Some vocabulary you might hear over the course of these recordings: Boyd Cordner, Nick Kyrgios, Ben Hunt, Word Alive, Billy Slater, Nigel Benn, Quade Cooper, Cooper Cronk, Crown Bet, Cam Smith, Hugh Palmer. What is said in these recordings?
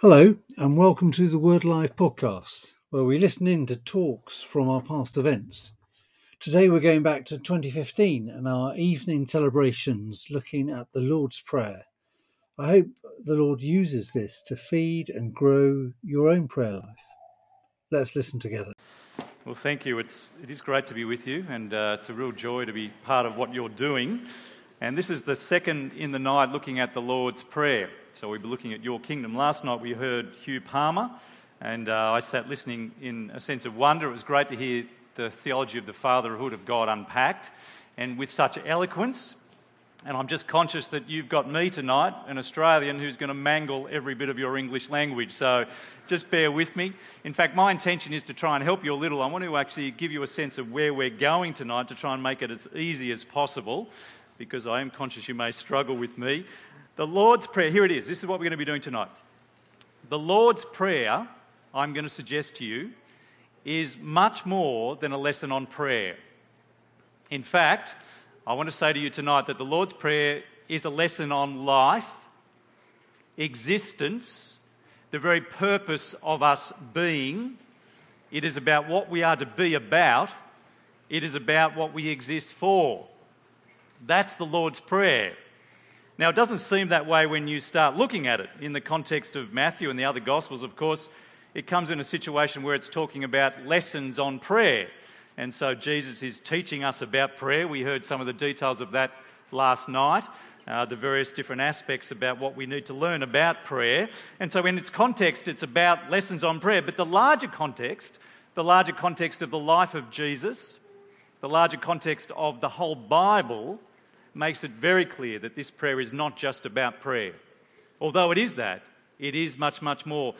Hello and welcome to the Word Alive podcast, where we listen in to talks from our past events. Today we're going back to 2015 and our evening celebrations looking at the Lord's Prayer. I hope the Lord uses this to feed and grow your own prayer life. Let's listen together. Well, thank you. It is great to be with you, and it's a real joy to be part of what you're doing. And this is the second in the night looking at the Lord's Prayer. So we'll be looking at your kingdom. Last night we heard Hugh Palmer, and I sat listening in a sense of wonder. It was great to hear the theology of the fatherhood of God unpacked, and with such eloquence. And I'm just conscious that you've got me tonight, an Australian who's going to mangle every bit of your English language. So just bear with me. In fact, my intention is to try and help you a little. I want to actually give you a sense of where we're going tonight to try and make it as easy as possible, because I am conscious you may struggle with me. The Lord's Prayer, here it is. This is what we're going to be doing tonight. The Lord's Prayer, I'm going to suggest to you, is much more than a lesson on prayer. In fact, I want to say to you tonight that the Lord's Prayer is a lesson on life, existence, the very purpose of us being. It is about what we are to be about. It is about what we exist for. That's the Lord's Prayer. Now, it doesn't seem that way when you start looking at it in the context of Matthew and the other Gospels. Of course, it comes in a situation where it's talking about lessons on prayer. And so Jesus is teaching us about prayer. We heard some of the details of that last night, the various different aspects about what we need to learn about prayer. And so in its context, it's about lessons on prayer. But the larger context of the life of Jesus, the larger context of the whole Bible, makes it very clear that this prayer is not just about prayer. Although it is that, it is much, much more.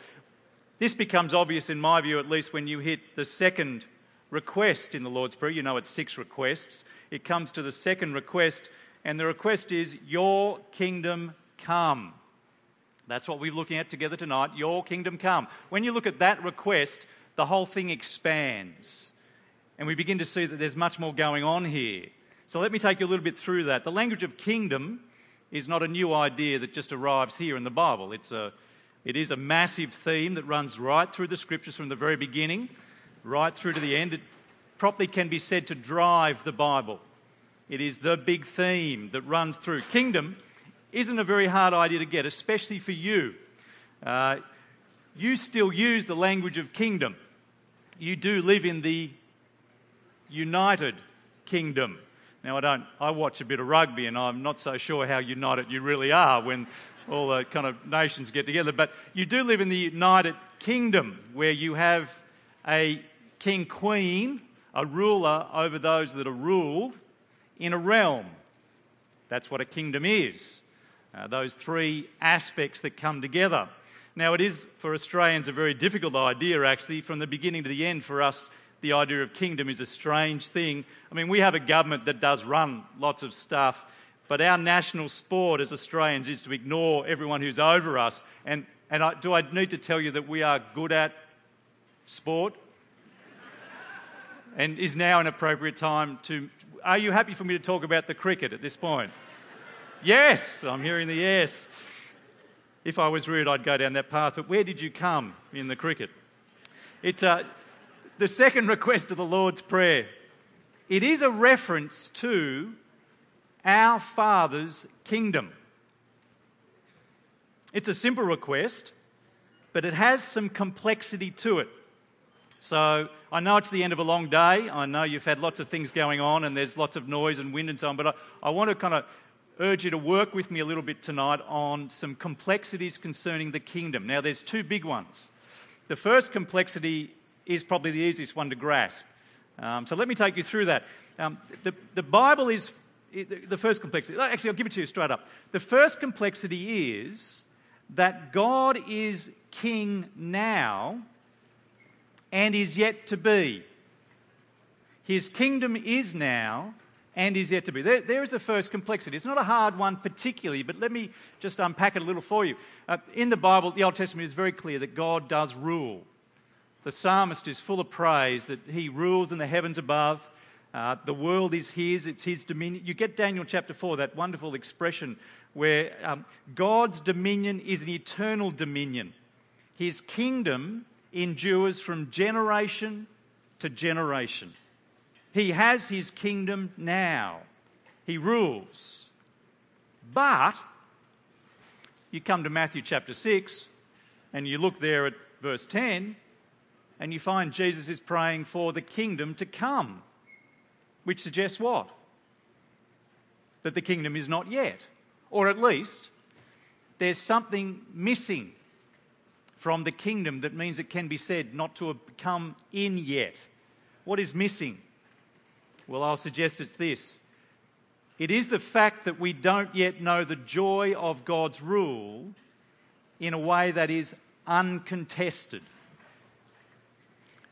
This becomes obvious, in my view at least, when you hit the second request in the Lord's Prayer. You know it's 6 requests. It comes to the second request, and the request is, your kingdom come. That's what we're looking at together tonight, your kingdom come. When you look at that request, the whole thing expands, and we begin to see that there's much more going on here. So let me take you a little bit through that. The language of kingdom is not a new idea that just arrives here in the Bible. It is a massive theme that runs right through the Scriptures from the very beginning, right through to the end. It properly can be said to drive the Bible. It is the big theme that runs through. Kingdom isn't a very hard idea to get, especially for you. You still use the language of kingdom. You do live in the United Kingdom. Now, I watch a bit of rugby, and I'm not so sure how united you really are when all the kind of nations get together. But you do live in the United Kingdom, where you have a king-queen, a ruler over those that are ruled in a realm. That's what a kingdom is. Those three aspects that come together. Now, it is, for Australians, a very difficult idea, actually. From the beginning to the end, for us, the idea of kingdom is a strange thing. I mean, we have a government that does run lots of stuff, but our national sport as Australians is to ignore everyone who's over us. And I need to tell you that we are good at sport? And is now an appropriate time to... Are you happy for me to talk about the cricket at this point? Yes! I'm hearing the yes. If I was rude, I'd go down that path. But where did you come in the cricket? The second request of the Lord's Prayer, it is a reference to our Father's kingdom. It's a simple request, but it has some complexity to it. So I know it's the end of a long day. I know you've had lots of things going on, and there's lots of noise and wind and so on, but I want to kind of urge you to work with me a little bit tonight on some complexities concerning the kingdom. Now, there's 2 big ones. The first complexity is probably the easiest one to grasp. So let me take you through that. The Bible is the first complexity. Actually, I'll give it to you straight up. The first complexity is that God is king now and is yet to be. His kingdom is now and is yet to be. There is the first complexity. It's not a hard one particularly, but let me just unpack it a little for you. In the Bible, the Old Testament is very clear that God does rule. The psalmist is full of praise that he rules in the heavens above. The world is his. It's his dominion. You get Daniel chapter 4, that wonderful expression where God's dominion is an eternal dominion. His kingdom endures from generation to generation. He has his kingdom now. He rules. But you come to Matthew chapter 6 and you look there at verse 10 and you find Jesus is praying for the kingdom to come, which suggests what? That the kingdom is not yet, or at least there's something missing from the kingdom that means it can be said not to have come in yet. What is missing? Well, I'll suggest it's this. It is the fact that we don't yet know the joy of God's rule in a way that is uncontested.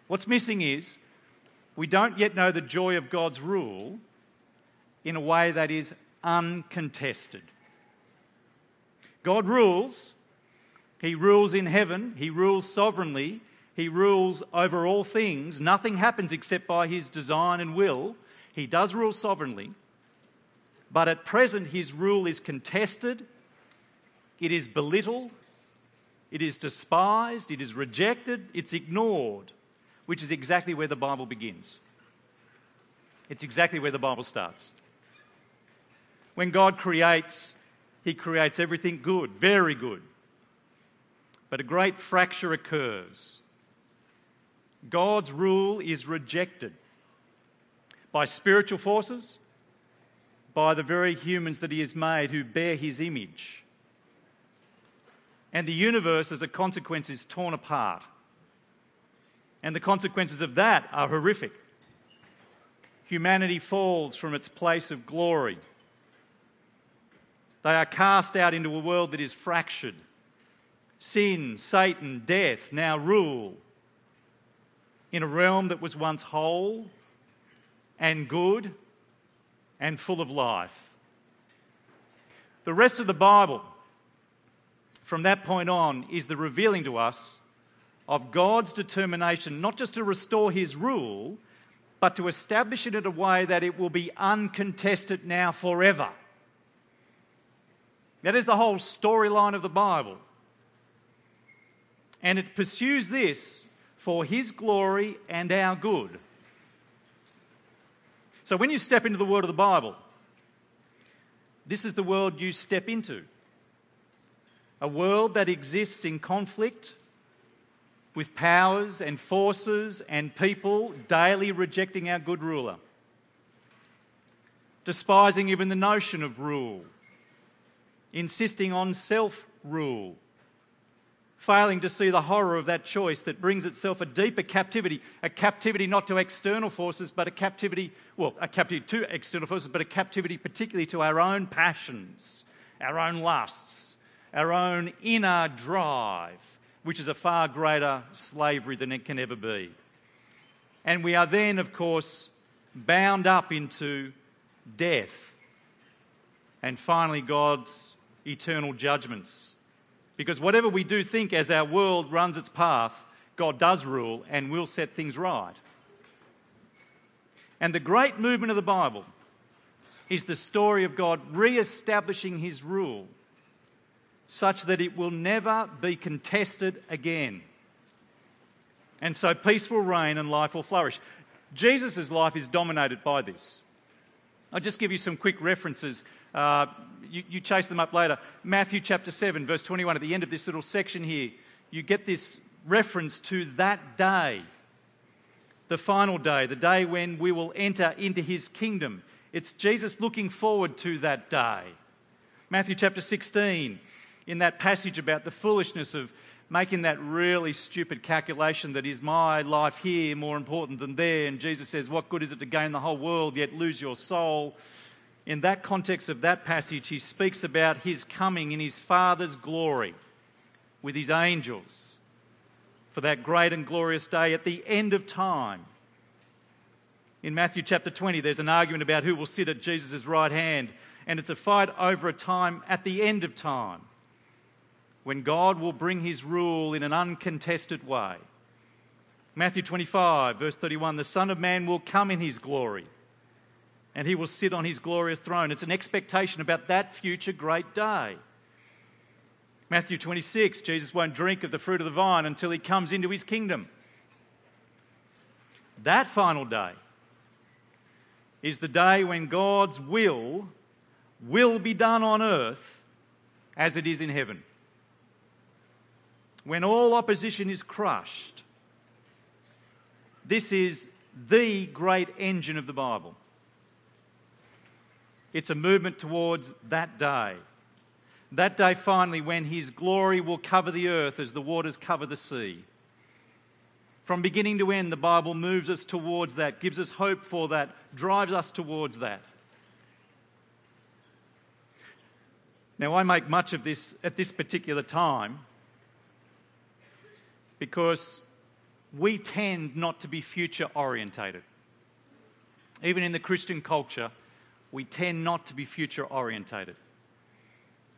What's missing is we don't yet know the joy of God's rule in a way that is uncontested. God rules. He rules in heaven. He rules sovereignly. He rules over all things. Nothing happens except by his design and will. He does rule sovereignly. But at present, his rule is contested, it is belittled, it is despised, it is rejected, it's ignored, which is exactly where the Bible begins. It's exactly where the Bible starts. When God creates, he creates everything good, very good. But a great fracture occurs. God's rule is rejected by spiritual forces, by the very humans that he has made who bear his image. And the universe, as a consequence, is torn apart. And the consequences of that are horrific. Humanity falls from its place of glory. They are cast out into a world that is fractured. Sin, Satan, death now rule in a realm that was once whole and good and full of life. The rest of the Bible, from that point on, is the revealing to us of God's determination not just to restore his rule, but to establish it in a way that it will be uncontested now forever. That is the whole storyline of the Bible. And it pursues this for his glory and our good. So when you step into the world of the Bible, this is the world you step into. A world that exists in conflict with powers and forces and people daily rejecting our good ruler, despising even the notion of rule, insisting on self-rule, failing to see the horror of that choice that brings itself a deeper captivity, a captivity not to external forces, but a captivity particularly to our own passions, our own lusts, our own inner drive, which is a far greater slavery than it can ever be. And we are then, of course, bound up into death and finally God's eternal judgments. Because whatever we do think as our world runs its path, God does rule and will set things right. And the great movement of the Bible is the story of God re-establishing his rule such that it will never be contested again. And so peace will reign and life will flourish. Jesus' life is dominated by this. I'll just give you some quick references. You chase them up later. Matthew chapter 7, verse 21, at the end of this little section here, you get this reference to that day, the final day, the day when we will enter into his kingdom. It's Jesus looking forward to that day. Matthew chapter 16, in that passage about the foolishness of making that really stupid calculation that is my life here more important than there, and Jesus says, what good is it to gain the whole world yet lose your soul? In that context of that passage, he speaks about his coming in his Father's glory with his angels for that great and glorious day at the end of time. In Matthew chapter 20, there's an argument about who will sit at Jesus' right hand, and it's a fight over a time at the end of time, when God will bring his rule in an uncontested way. Matthew 25, verse 31, the Son of Man will come in his glory, and he will sit on his glorious throne. It's an expectation about that future great day. Matthew 26, Jesus won't drink of the fruit of the vine until he comes into his kingdom. That final day is the day when God's will be done on earth as it is in heaven. When all opposition is crushed, this is the great engine of the Bible. It's a movement towards that day. That day finally when his glory will cover the earth as the waters cover the sea. From beginning to end, the Bible moves us towards that, gives us hope for that, drives us towards that. Now, I make much of this at this particular time because we tend not to be future-orientated. Even in the Christian culture, we tend not to be future-orientated.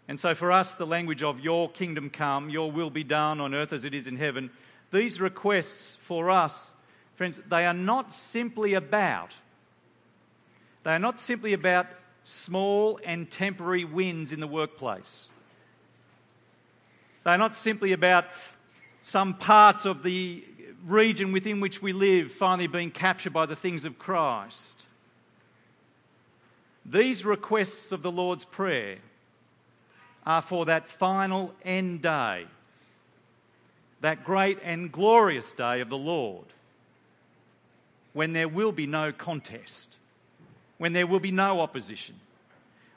And so for us, the language of your kingdom come, your will be done on earth as it is in heaven, these requests for us, friends, they are not simply about small and temporary wins in the workplace. They are not simply about some parts of the region within which we live finally being captured by the things of Christ. These requests of the Lord's Prayer are for that final end day, that great and glorious day of the Lord, when there will be no contest, when there will be no opposition,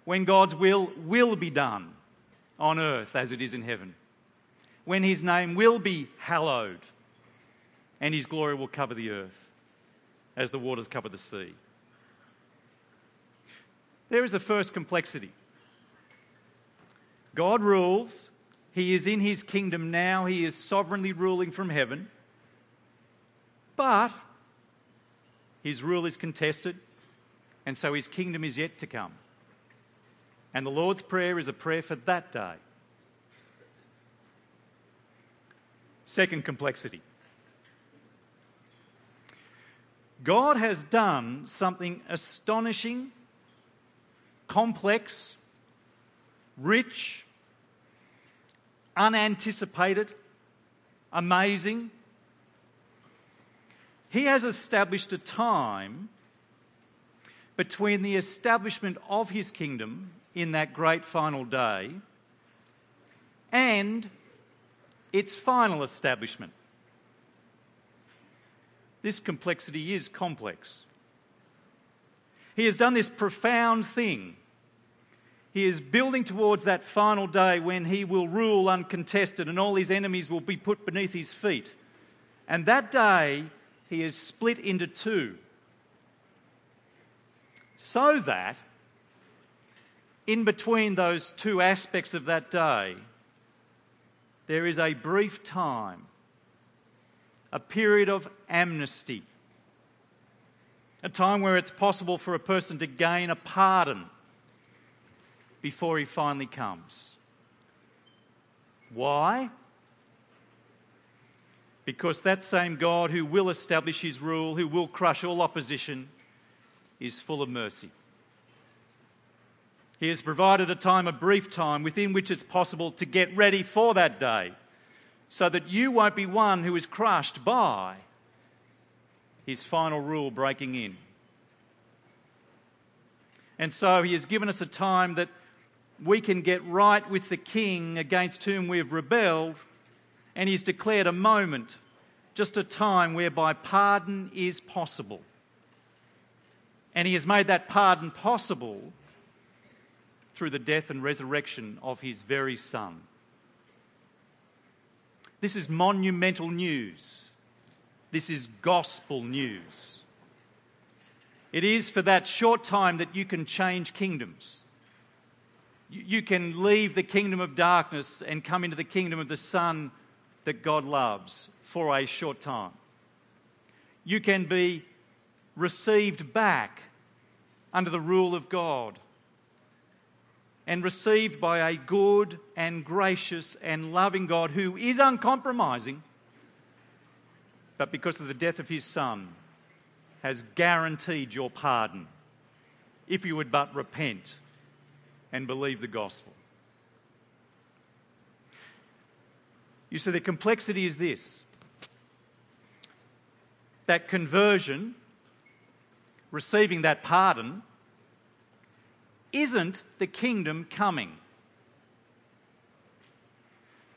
when God's will be done on earth as it is in heaven, when his name will be hallowed and his glory will cover the earth as the waters cover the sea. There is the first complexity. God rules. He is in his kingdom now. He is sovereignly ruling from heaven. But his rule is contested. And so his kingdom is yet to come. And the Lord's Prayer is a prayer for that day. Second complexity. God has done something astonishing, complex, rich, unanticipated, amazing. He has established a time between the establishment of his kingdom in that great final day and its final establishment. This complexity is complex. He has done this profound thing. He is building towards that final day when he will rule uncontested and all his enemies will be put beneath his feet. And that day he is split into two, so that in between those two aspects of that day, there is a brief time, a period of amnesty, a time where it's possible for a person to gain a pardon before he finally comes. Why? Because that same God who will establish his rule, who will crush all opposition, is full of mercy. He has provided a time, a brief time, within which it's possible to get ready for that day, so that you won't be one who is crushed by his final rule breaking in. And so he has given us a time that we can get right with the King against whom we have rebelled, and he's declared a moment, just a time whereby pardon is possible. And he has made that pardon possible through the death and resurrection of his very Son. This is monumental news. This is gospel news. It is for that short time that you can change kingdoms. You can leave the kingdom of darkness and come into the kingdom of the Son that God loves for a short time. You can be received back under the rule of God and received by a good and gracious and loving God who is uncompromising, but because of the death of his Son has guaranteed your pardon if you would but repent and believe the gospel. You see, the complexity is this, that conversion, receiving that pardon, isn't the kingdom coming.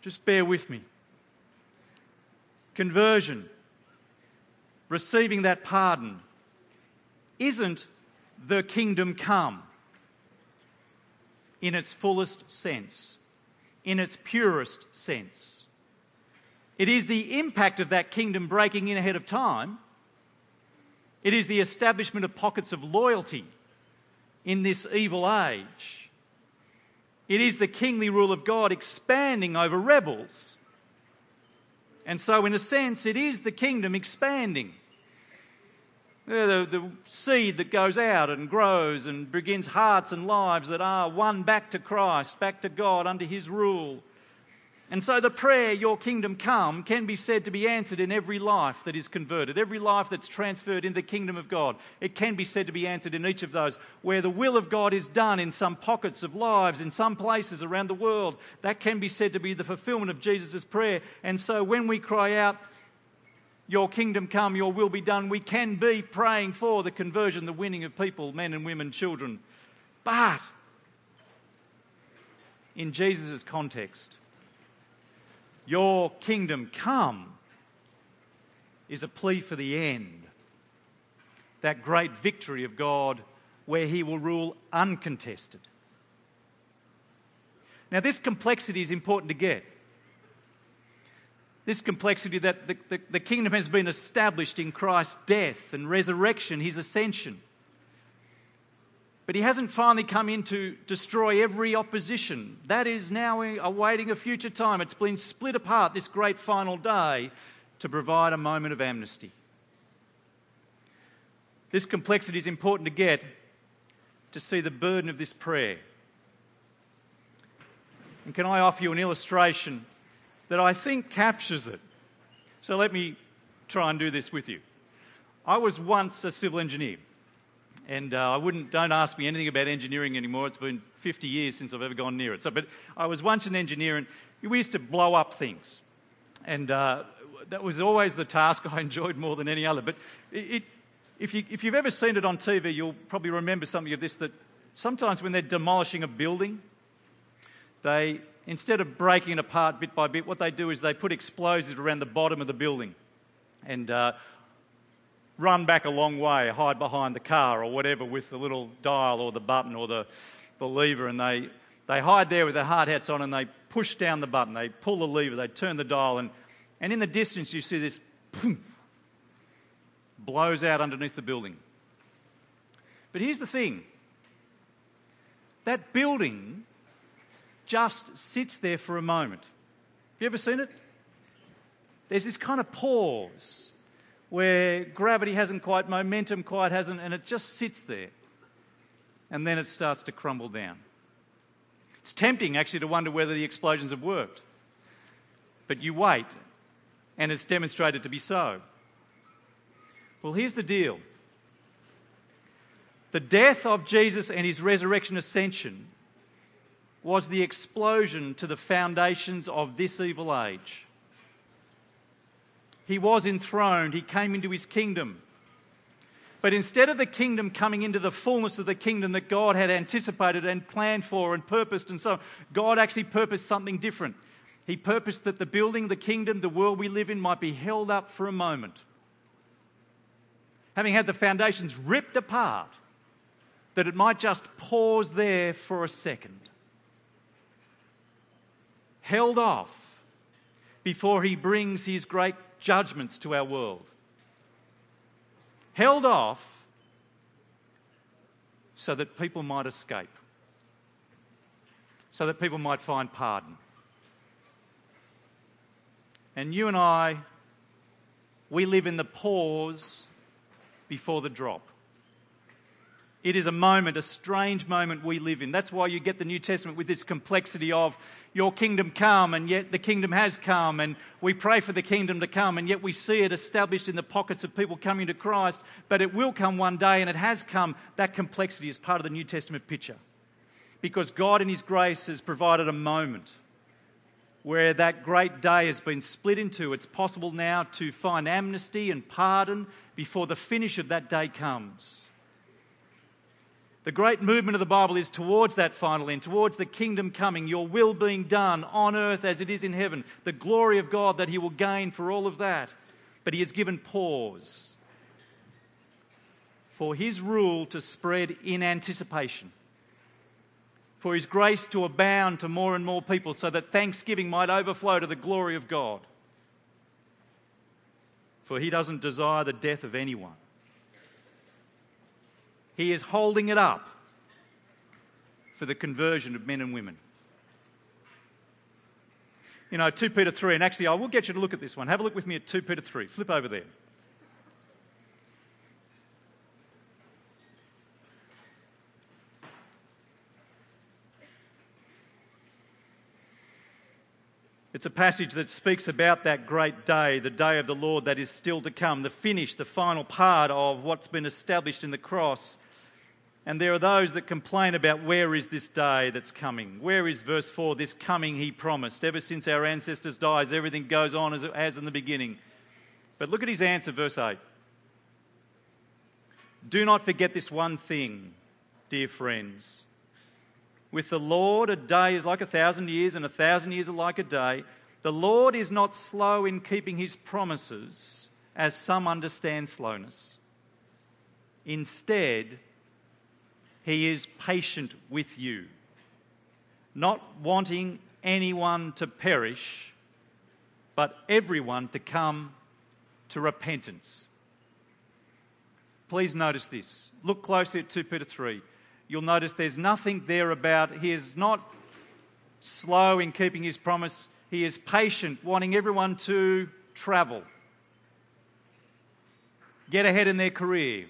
Just bear with me. Conversion, receiving that pardon, isn't the kingdom come in its fullest sense, in its purest sense. It is the impact of that kingdom breaking in ahead of time. It is the establishment of pockets of loyalty in this evil age. It is the kingly rule of God expanding over rebels. And so, in a sense, it is the kingdom expanding. The seed that goes out and grows and begins hearts and lives that are won back to Christ, back to God under His rule. And so the prayer, your kingdom come, can be said to be answered in every life that is converted, every life that's transferred into the kingdom of God. It can be said to be answered in each of those where the will of God is done in some pockets of lives, in some places around the world. That can be said to be the fulfillment of Jesus' prayer. And so when we cry out, your kingdom come, your will be done, we can be praying for the conversion, the winning of people, men and women, children. But in Jesus' context, your kingdom come is a plea for the end, that great victory of God where He will rule uncontested. Now, this complexity is important to get. This complexity that the kingdom has been established in Christ's death and resurrection, His ascension. But He hasn't finally come in to destroy every opposition. That is now awaiting a future time. It's been split apart this great final day to provide a moment of amnesty. This complexity is important to get to see the burden of this prayer. And can I offer you an illustration that I think captures it? So let me try and do this with you. I was once a civil engineer. And don't ask me anything about engineering anymore. It's been 50 years since I've ever gone near it. So, but I was once an engineer, and we used to blow up things. And that was always the task I enjoyed more than any other. But if you've ever seen it on TV, you'll probably remember something of this, that sometimes when they're demolishing a building, they, instead of breaking it apart bit by bit, what they do is they put explosives around the bottom of the building. And run back a long way, hide behind the car or whatever with the little dial or the button or the lever, and they hide there with their hard hats on, and they push down the button, they pull the lever, they turn the dial, and in the distance you see this boom, blows out underneath the building. But here's the thing. That building just sits there for a moment. Have you ever seen it? There's this kind of pause where gravity hasn't quite, momentum quite hasn't, and it just sits there. And then it starts to crumble down. It's tempting, actually, to wonder whether the explosions have worked. But you wait, and it's demonstrated to be so. Well, here's the deal. The death of Jesus and His resurrection ascension was the explosion to the foundations of this evil age. He was enthroned. He came into His kingdom. But instead of the kingdom coming into the fullness of the kingdom that God had anticipated and planned for and purposed and so on, God actually purposed something different. He purposed that the building, the kingdom, the world we live in might be held up for a moment. Having had the foundations ripped apart, that it might just pause there for a second. Held off before He brings His great judgments to our world. Held off so that people might escape, so that people might find pardon. And you and I, we live in the pause before the drop. It is a moment, a strange moment we live in. That's why you get the New Testament with this complexity of your kingdom come, and yet the kingdom has come, and we pray for the kingdom to come, and yet we see it established in the pockets of people coming to Christ, but it will come one day, and it has come. That complexity is part of the New Testament picture, because God in His grace has provided a moment where that great day has been split into. It's possible now to find amnesty and pardon before the finish of that day comes. The great movement of the Bible is towards that final end, towards the kingdom coming, your will being done on earth as it is in heaven, the glory of God that he will gain for all of that. But he has given pause for his rule to spread in anticipation, for his grace to abound to more and more people so that thanksgiving might overflow to the glory of God. For he doesn't desire the death of anyone. He is holding it up for the conversion of men and women. You know, 2 Peter 3, and actually I will get you to look at this one. Have a look with me at 2 Peter 3. Flip over there. It's a passage that speaks about that great day, the day of the Lord that is still to come, the finish, the final part of what's been established in the cross. And there are those that complain about where is this day that's coming? Where is verse 4, this coming he promised? Ever since our ancestors died, everything goes on as it has in the beginning. But look at his answer, verse 8. Do not forget this one thing, dear friends. With the Lord, a day is like 1,000 years, and 1,000 years are like a day. The Lord is not slow in keeping his promises, as some understand slowness. Instead, he is patient with you, not wanting anyone to perish, but everyone to come to repentance. Please notice this. Look closely at 2 Peter 3. You'll notice there's nothing there about he is not slow in keeping his promise. He is patient, wanting everyone to travel, get ahead in their career,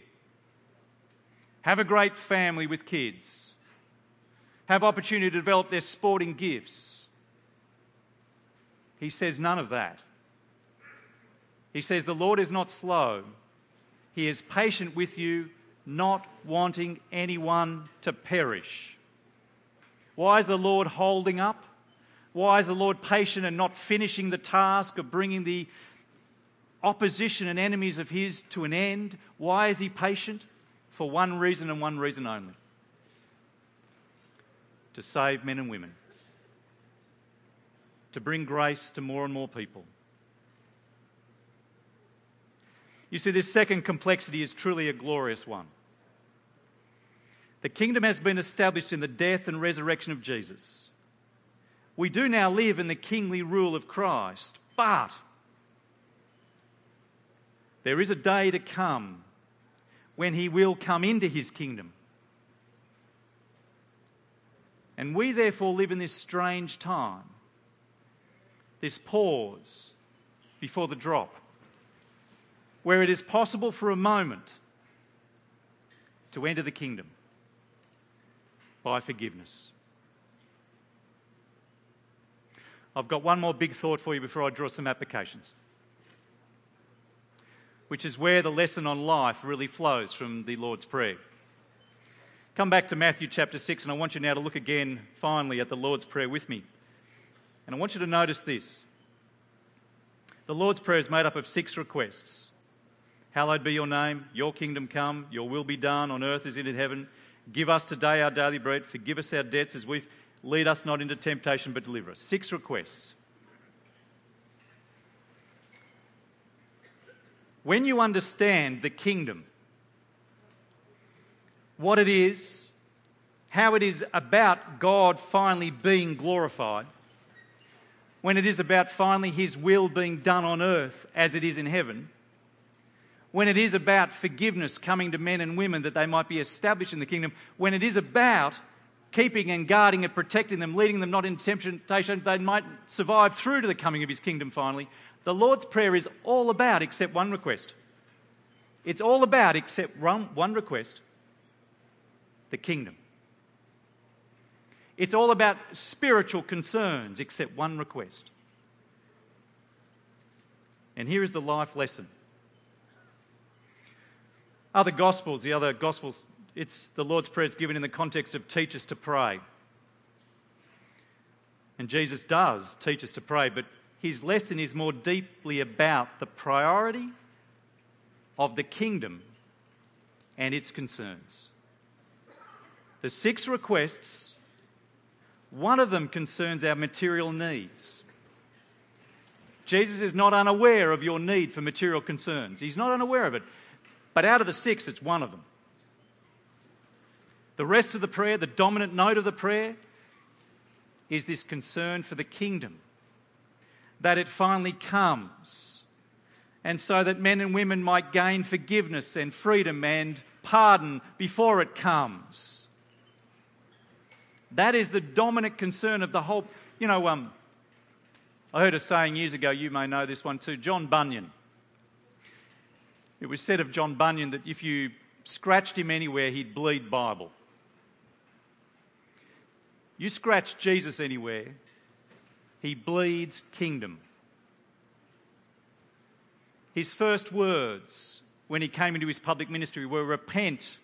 have a great family with kids, have opportunity to develop their sporting gifts. He says none of that. He says the Lord is not slow. He is patient with you, not wanting anyone to perish. Why is the Lord holding up? Why is the Lord patient and not finishing the task of bringing the opposition and enemies of his to an end? Why is he patient? For one reason and one reason only. To save men and women. To bring grace to more and more people. You see, this second complexity is truly a glorious one. The kingdom has been established in the death and resurrection of Jesus. We do now live in the kingly rule of Christ, but there is a day to come when he will come into his kingdom. And we therefore live in this strange time, this pause before the drop, where it is possible for a moment to enter the kingdom by forgiveness. I've got one more big thought for you before I draw some applications, which is where the lesson on life really flows from the Lord's Prayer. Come back to Matthew chapter 6, and I want you now to look again, finally, at the Lord's Prayer with me. And I want you to notice this. The Lord's Prayer is made up of 6 requests. Hallowed be your name, your kingdom come, your will be done on earth as it is in heaven. Give us today our daily bread, forgive us our debts as we lead us not into temptation but deliver us. 6 requests. When you understand the kingdom, what it is, how it is about God finally being glorified, when it is about finally his will being done on earth as it is in heaven, when it is about forgiveness coming to men and women that they might be established in the kingdom, when it is about keeping and guarding and protecting them, leading them not into temptation, they might survive through to the coming of his kingdom finally. The Lord's Prayer is all about except one request. It's all about except one request, the kingdom. It's all about spiritual concerns except one request. And here is the life lesson. The other Gospels, it's the Lord's Prayer is given in the context of teach us to pray. And Jesus does teach us to pray, but his lesson is more deeply about the priority of the kingdom and its concerns. The six requests, one of them concerns our material needs. Jesus is not unaware of your need for material concerns. He's not unaware of it. But out of the six, it's one of them. The rest of the prayer, the dominant note of the prayer, is this concern for the kingdom, that it finally comes, and so that men and women might gain forgiveness and freedom and pardon before it comes. That is the dominant concern of the whole. You know, I heard a saying years ago, you may know this one too, John Bunyan. It was said of John Bunyan that if you scratched him anywhere, he'd bleed Bible. You scratch Jesus anywhere, he bleeds kingdom. His first words when he came into his public ministry were, "Repent,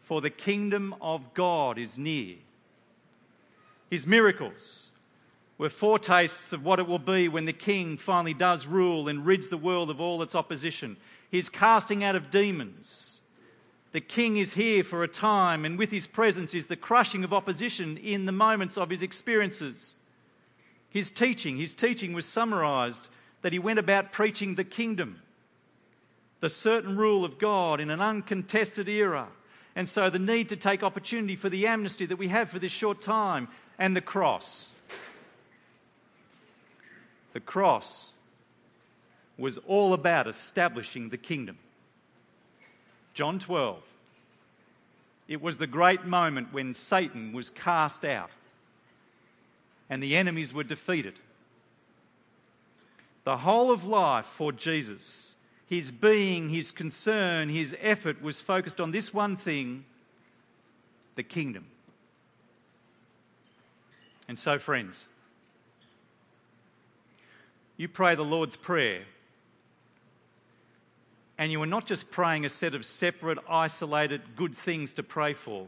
for the kingdom of God is near." His miracles were foretastes of what it will be when the king finally does rule and rids the world of all its opposition. His casting out of demons. The king is here for a time, and with his presence is the crushing of opposition in the moments of his experiences. His teaching was summarised that he went about preaching the kingdom, the certain rule of God in an uncontested era, and so the need to take opportunity for the amnesty that we have for this short time, and the cross. The cross was all about establishing the kingdom. John 12. It was the great moment when Satan was cast out and the enemies were defeated. The whole of life for Jesus, his being, his concern, his effort was focused on this one thing, the kingdom. And so, friends, you pray the Lord's Prayer, and you are not just praying a set of separate, isolated, good things to pray for.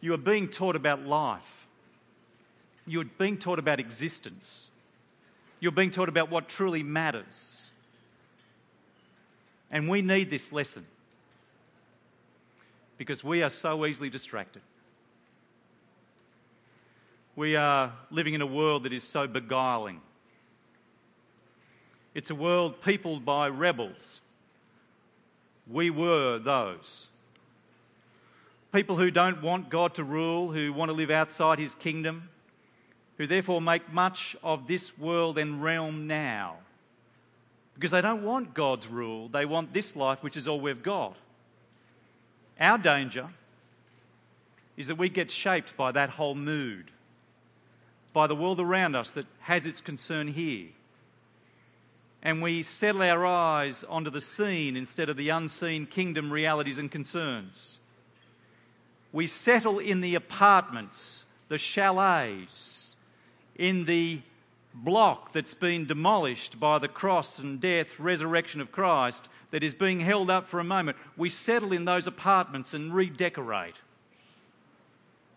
You are being taught about life. You're being taught about existence. You're being taught about what truly matters. And we need this lesson because we are so easily distracted. We are living in a world that is so beguiling. It's a world peopled by rebels. We were those. People who don't want God to rule, who want to live outside his kingdom, who therefore make much of this world and realm now. Because they don't want God's rule, they want this life, which is all we've got. Our danger is that we get shaped by that whole mood, by the world around us that has its concern here. And we settle our eyes onto the seen instead of the unseen kingdom realities and concerns. We settle in the apartments, the chalets, in the block that's been demolished by the cross and death, resurrection of Christ, that is being held up for a moment. We settle in those apartments and redecorate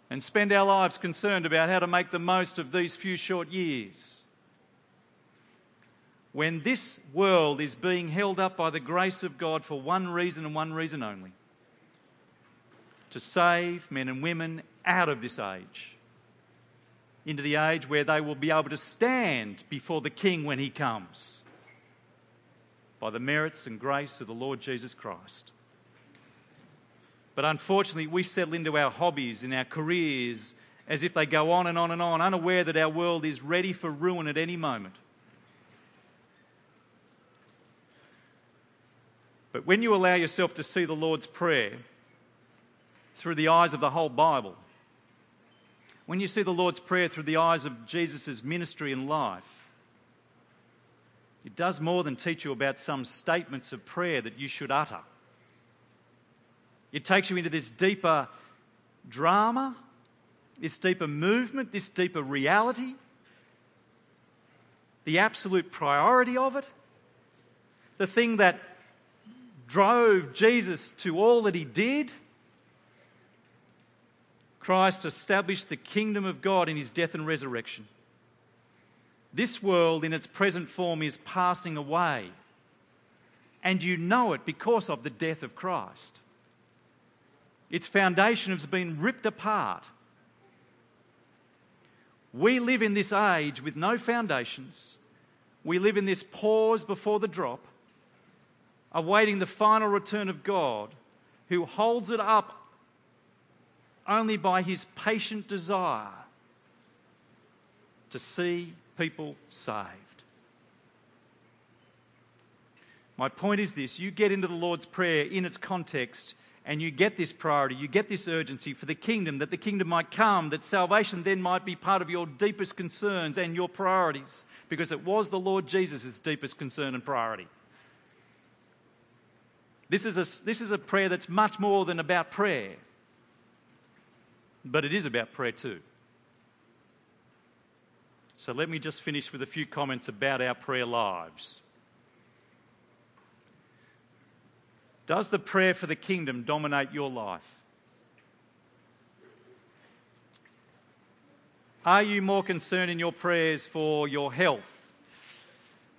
and spend our lives concerned about how to make the most of these few short years. When this world is being held up by the grace of God for one reason and one reason only, to save men and women out of this age, into the age where they will be able to stand before the King when he comes, by the merits and grace of the Lord Jesus Christ. But unfortunately, we settle into our hobbies and our careers as if they go on and on and on, unaware that our world is ready for ruin at any moment. But when you allow yourself to see the Lord's Prayer through the eyes of the whole Bible, when you see the Lord's Prayer through the eyes of Jesus' ministry and life, it does more than teach you about some statements of prayer that you should utter. It takes you into this deeper drama, this deeper movement, this deeper reality, the absolute priority of it, the thing that drove Jesus to all that he did. Christ established the kingdom of God in his death and resurrection. This world in its present form is passing away, and you know it because of the death of Christ. Its foundation has been ripped apart. We live in this age with no foundations. We live in this pause before the drop, awaiting the final return of God, who holds it up only by his patient desire to see people saved. My point is this: you get into the Lord's Prayer in its context, and you get this priority, you get this urgency for the kingdom, that the kingdom might come, that salvation then might be part of your deepest concerns and your priorities, because it was the Lord Jesus' deepest concern and priority. This is a prayer that's much more than about prayer, but it is about prayer too. So let me just finish with a few comments about our prayer lives. Does the prayer for the kingdom dominate your life? Are you more concerned in your prayers for your health,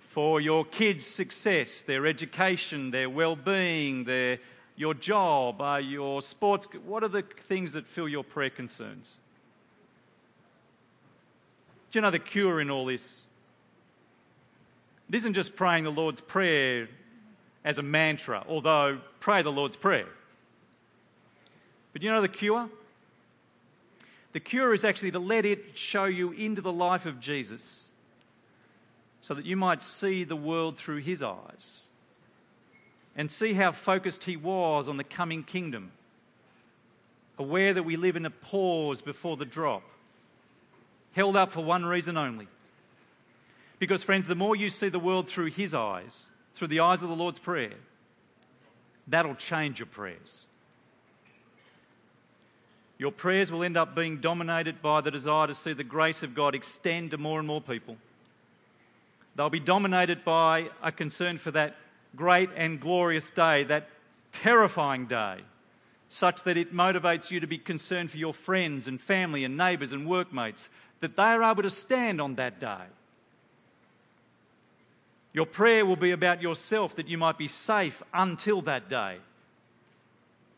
for your kids' success, their education, their well-being, your job, your sports? What are the things that fill your prayer concerns? Do you know the cure in all this? It isn't just praying the Lord's Prayer as a mantra, although pray the Lord's Prayer. But you know the cure? The cure is actually to let it show you into the life of Jesus so that you might see the world through his eyes and see how focused he was on the coming kingdom, aware that we live in a pause before the drop, held up for one reason only. Because, friends, the more you see the world through his eyes, through the eyes of the Lord's Prayer, that'll change your prayers. Your prayers will end up being dominated by the desire to see the grace of God extend to more and more people. They'll be dominated by a concern for that great and glorious day, that terrifying day, such that it motivates you to be concerned for your friends and family and neighbours and workmates, that they are able to stand on that day. Your prayer will be about yourself, that you might be safe until that day,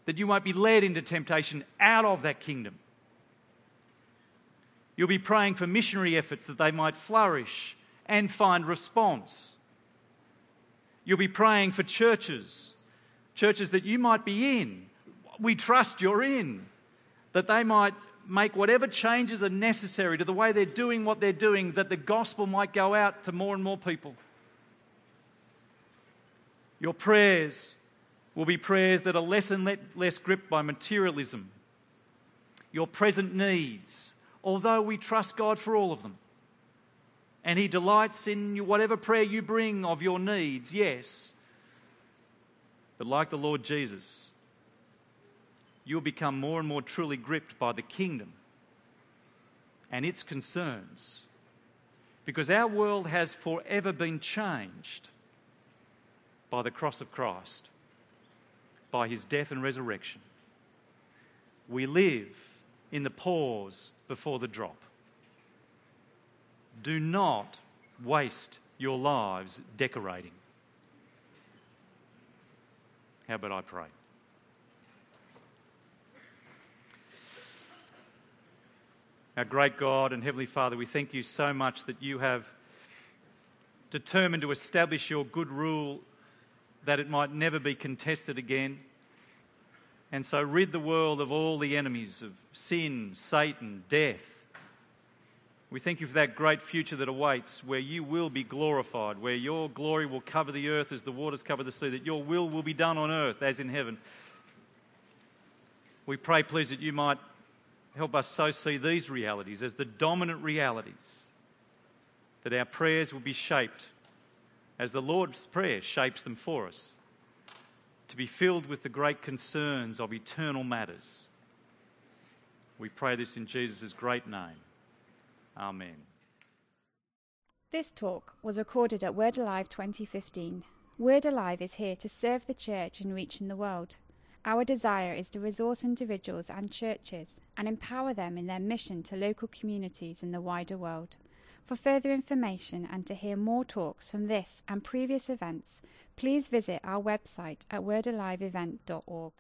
that you might be led into temptation out of that kingdom. You'll be praying for missionary efforts, that they might flourish and find response. You'll be praying for churches that you might be in, we trust you're in, that they might make whatever changes are necessary to the way they're doing what they're doing, that the gospel might go out to more and more people. Your prayers will be prayers that are less and less gripped by materialism, your present needs, although we trust God for all of them. And he delights in whatever prayer you bring of your needs, yes. But like the Lord Jesus, you'll become more and more truly gripped by the kingdom and its concerns, because our world has forever been changed by the cross of Christ, by his death and resurrection. We live in the pause before the drop. Do not waste your lives decorating. How about I pray? Our great God and Heavenly Father, we thank you so much that you have determined to establish your good rule, that it might never be contested again, and so rid the world of all the enemies of sin, Satan, death. We thank you for that great future that awaits, where you will be glorified, where your glory will cover the earth as the waters cover the sea, that your will be done on earth as in heaven. We pray, please, that you might help us so see these realities as the dominant realities, that our prayers will be shaped as the Lord's Prayer shapes them for us, to be filled with the great concerns of eternal matters. We pray this in Jesus' great name. Amen. This talk was recorded at Word Alive 2015. Word Alive is here to serve the church and reach in the world. Our desire is to resource individuals and churches and empower them in their mission to local communities in the wider world. For further information and to hear more talks from this and previous events, please visit our website at wordaliveevent.org.